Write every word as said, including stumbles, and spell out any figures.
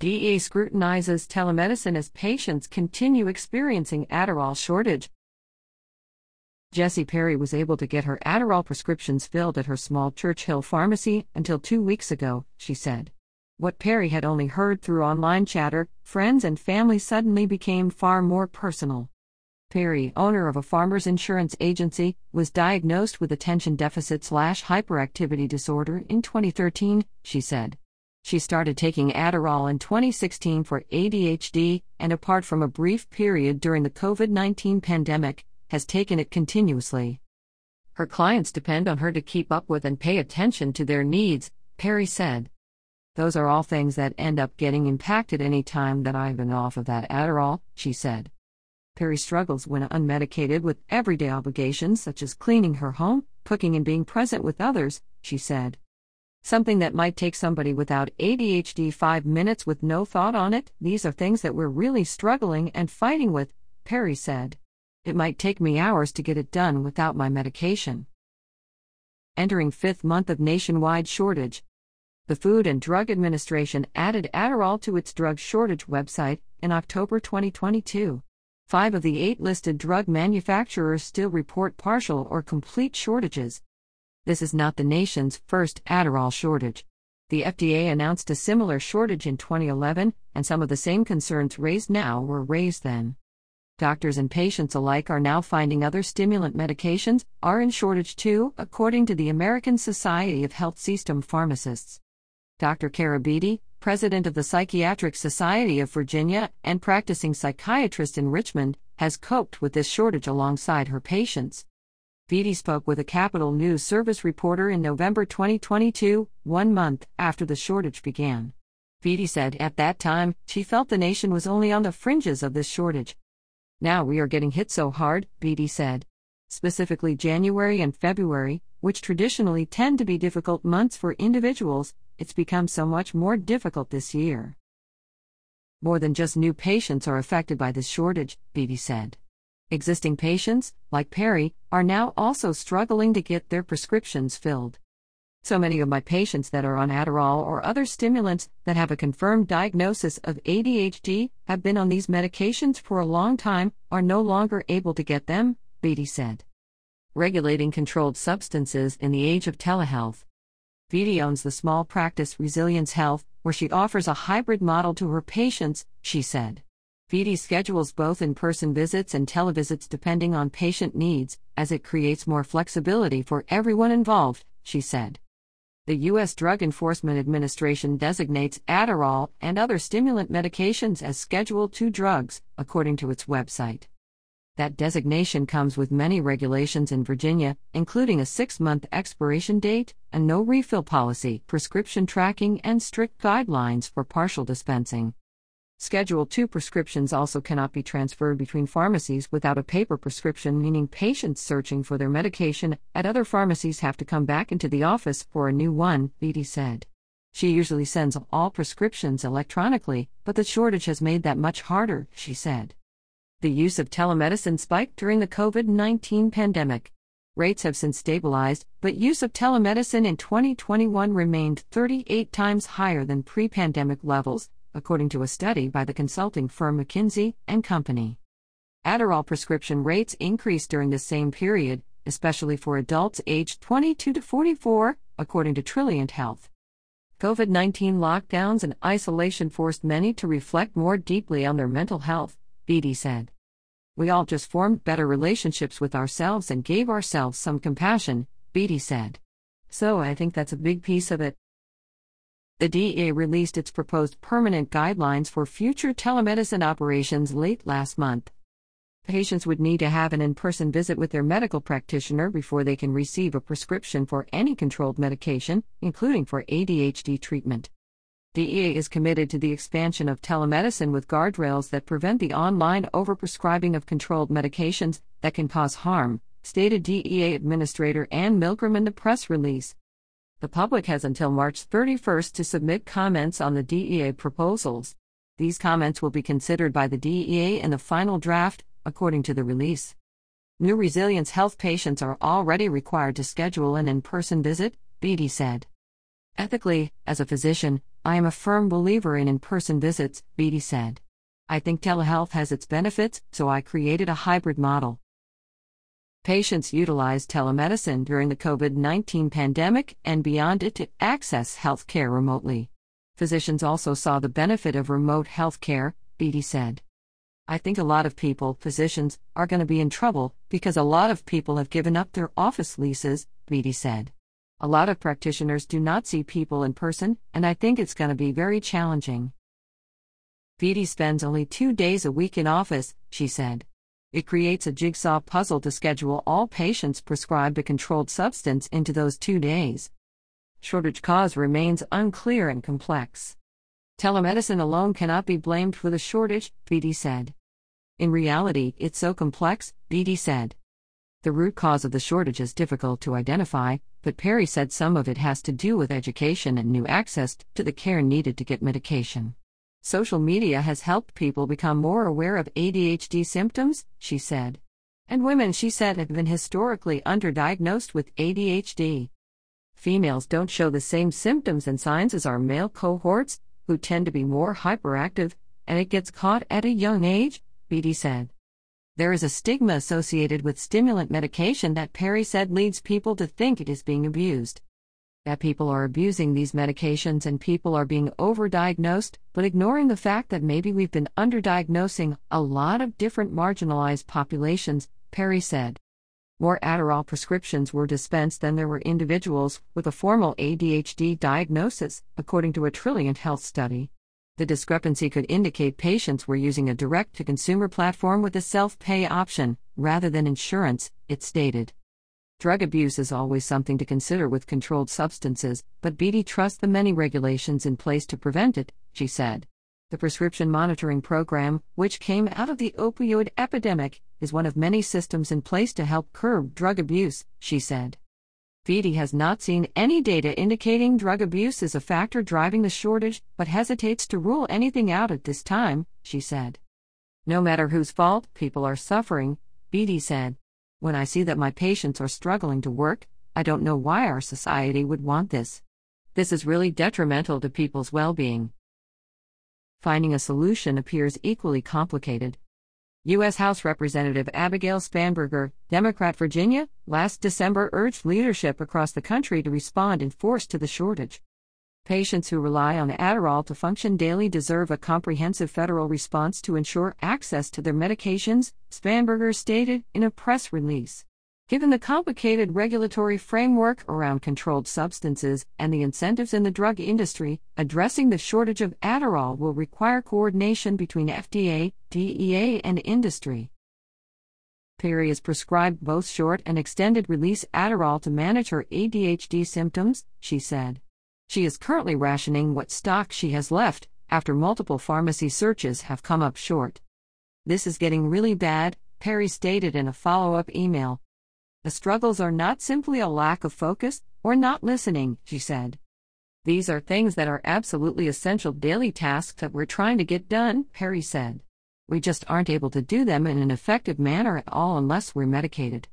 D E A scrutinizes telemedicine as patients continue experiencing Adderall shortage. Jessie Perry was able to get her Adderall prescriptions filled at her small Churchill pharmacy until two weeks ago, she said. What Perry had only heard through online chatter, friends and family, suddenly became far more personal. Perry, owner of a farmer's insurance agency, was diagnosed with attention deficit/hyperactivity disorder in twenty thirteen, she said. She started taking Adderall in twenty sixteen for A D H D, and apart from a brief period during the COVID nineteen pandemic, has taken it continuously. Her clients depend on her to keep up with and pay attention to their needs, Perry said. Those are all things that end up getting impacted any time that I've been off of that Adderall, she said. Perry struggles when unmedicated with everyday obligations such as cleaning her home, cooking and being present with others, she said. Something that might take somebody without A D H D five minutes with no thought on it, these are things that we're really struggling and fighting with, Perry said. It might take me hours to get it done without my medication. Entering fifth month of nationwide shortage. The Food and Drug Administration added Adderall to its drug shortage website in October twenty twenty-two. Five of the eight listed drug manufacturers still report partial or complete shortages. This is not the nation's first Adderall shortage. The F D A announced a similar shortage in twenty eleven, and some of the same concerns raised now were raised then. Doctors and patients alike are now finding other stimulant medications are in shortage too, according to the American Society of Health System Pharmacists. Doctor Kara Beatty, president of the Psychiatric Society of Virginia and practicing psychiatrist in Richmond, has coped with this shortage alongside her patients. Beatty spoke with a Capital News Service reporter in November twenty twenty-two, one month after the shortage began. Beatty said at that time, she felt the nation was only on the fringes of this shortage. Now we are getting hit so hard, Beatty said. Specifically January and February, which traditionally tend to be difficult months for individuals, it's become so much more difficult this year. More than just new patients are affected by this shortage, Beatty said. Existing patients, like Perry, are now also struggling to get their prescriptions filled. So many of my patients that are on Adderall or other stimulants that have a confirmed diagnosis of A D H D have been on these medications for a long time, are no longer able to get them, Beatty said. Regulating controlled substances in the age of telehealth. Beatty owns the small practice Resilience Health, where she offers a hybrid model to her patients, she said. Beatty schedules both in-person visits and televisits depending on patient needs, as it creates more flexibility for everyone involved, she said. The U S Drug Enforcement Administration designates Adderall and other stimulant medications as Schedule two drugs, according to its website. That designation comes with many regulations in Virginia, including a six-month expiration date, a no-refill policy, prescription tracking, and strict guidelines for partial dispensing. Schedule two prescriptions also cannot be transferred between pharmacies without a paper prescription, meaning patients searching for their medication at other pharmacies have to come back into the office for a new one, Beatty said. She usually sends all prescriptions electronically, but the shortage has made that much harder, she said. The use of telemedicine spiked during the COVID nineteen pandemic. Rates have since stabilized, but use of telemedicine in twenty twenty-one remained thirty-eight times higher than pre-pandemic levels, according to a study by the consulting firm McKinsey and Company. Adderall prescription rates increased during the same period, especially for adults aged twenty-two to forty-four, according to Trilliant Health. COVID nineteen lockdowns and isolation forced many to reflect more deeply on their mental health, Beatty said. We all just formed better relationships with ourselves and gave ourselves some compassion, Beatty said. So I think that's a big piece of it. The D E A released its proposed permanent guidelines for future telemedicine operations late last month. Patients would need to have an in-person visit with their medical practitioner before they can receive a prescription for any controlled medication, including for A D H D treatment. D E A is committed to the expansion of telemedicine with guardrails that prevent the online overprescribing of controlled medications that can cause harm, stated D E A Administrator Ann Milgram in the press release. The public has until March thirty-first to submit comments on the D E A proposals. These comments will be considered by the D E A in the final draft, according to the release. New Resilience Health patients are already required to schedule an in-person visit, Beatty said. Ethically, as a physician, I am a firm believer in in-person visits, Beatty said. I think telehealth has its benefits, so I created a hybrid model. Patients utilized telemedicine during the COVID nineteen pandemic and beyond it to access health care remotely. Physicians also saw the benefit of remote health care, Beatty said. I think a lot of people, physicians, are going to be in trouble because a lot of people have given up their office leases, Beatty said. A lot of practitioners do not see people in person, and I think it's going to be very challenging. Beatty spends only two days a week in office, she said. It creates a jigsaw puzzle to schedule all patients prescribed a controlled substance into those two days. Shortage cause remains unclear and complex. Telemedicine alone cannot be blamed for the shortage, Beatty said. In reality, it's so complex, Beatty said. The root cause of the shortage is difficult to identify, but Perry said some of it has to do with education and new access to the care needed to get medication. Social media has helped people become more aware of A D H D symptoms, she said. And women, she said, have been historically underdiagnosed with A D H D. Females don't show the same symptoms and signs as our male cohorts, who tend to be more hyperactive, and it gets caught at a young age, Beatty said. There is a stigma associated with stimulant medication that Perry said leads people to think it is being abused. That people are abusing these medications and people are being overdiagnosed, but ignoring the fact that maybe we've been underdiagnosing a lot of different marginalized populations, Perry said. More Adderall prescriptions were dispensed than there were individuals with a formal A D H D diagnosis, according to a Trilliant Health study. The discrepancy could indicate patients were using a direct-to-consumer platform with a self-pay option, rather than insurance, it stated. Drug abuse is always something to consider with controlled substances, but Beatty trusts the many regulations in place to prevent it, she said. The prescription monitoring program, which came out of the opioid epidemic, is one of many systems in place to help curb drug abuse, she said. Beatty has not seen any data indicating drug abuse is a factor driving the shortage, but hesitates to rule anything out at this time, she said. No matter whose fault, people are suffering, Beatty said. When I see that my patients are struggling to work, I don't know why our society would want this. This is really detrimental to people's well-being. Finding a solution appears equally complicated. U S House Representative Abigail Spanberger, Democrat Virginia, last December urged leadership across the country to respond in force to the shortage. Patients who rely on Adderall to function daily deserve a comprehensive federal response to ensure access to their medications, Spanberger stated in a press release. Given the complicated regulatory framework around controlled substances and the incentives in the drug industry, addressing the shortage of Adderall will require coordination between F D A, D E A, and industry. Perry is prescribed both short and extended-release Adderall to manage her A D H D symptoms, she said. She is currently rationing what stock she has left after multiple pharmacy searches have come up short. This is getting really bad, Perry stated in a follow-up email. The struggles are not simply a lack of focus or not listening, she said. These are things that are absolutely essential daily tasks that we're trying to get done, Perry said. We just aren't able to do them in an effective manner at all unless we're medicated.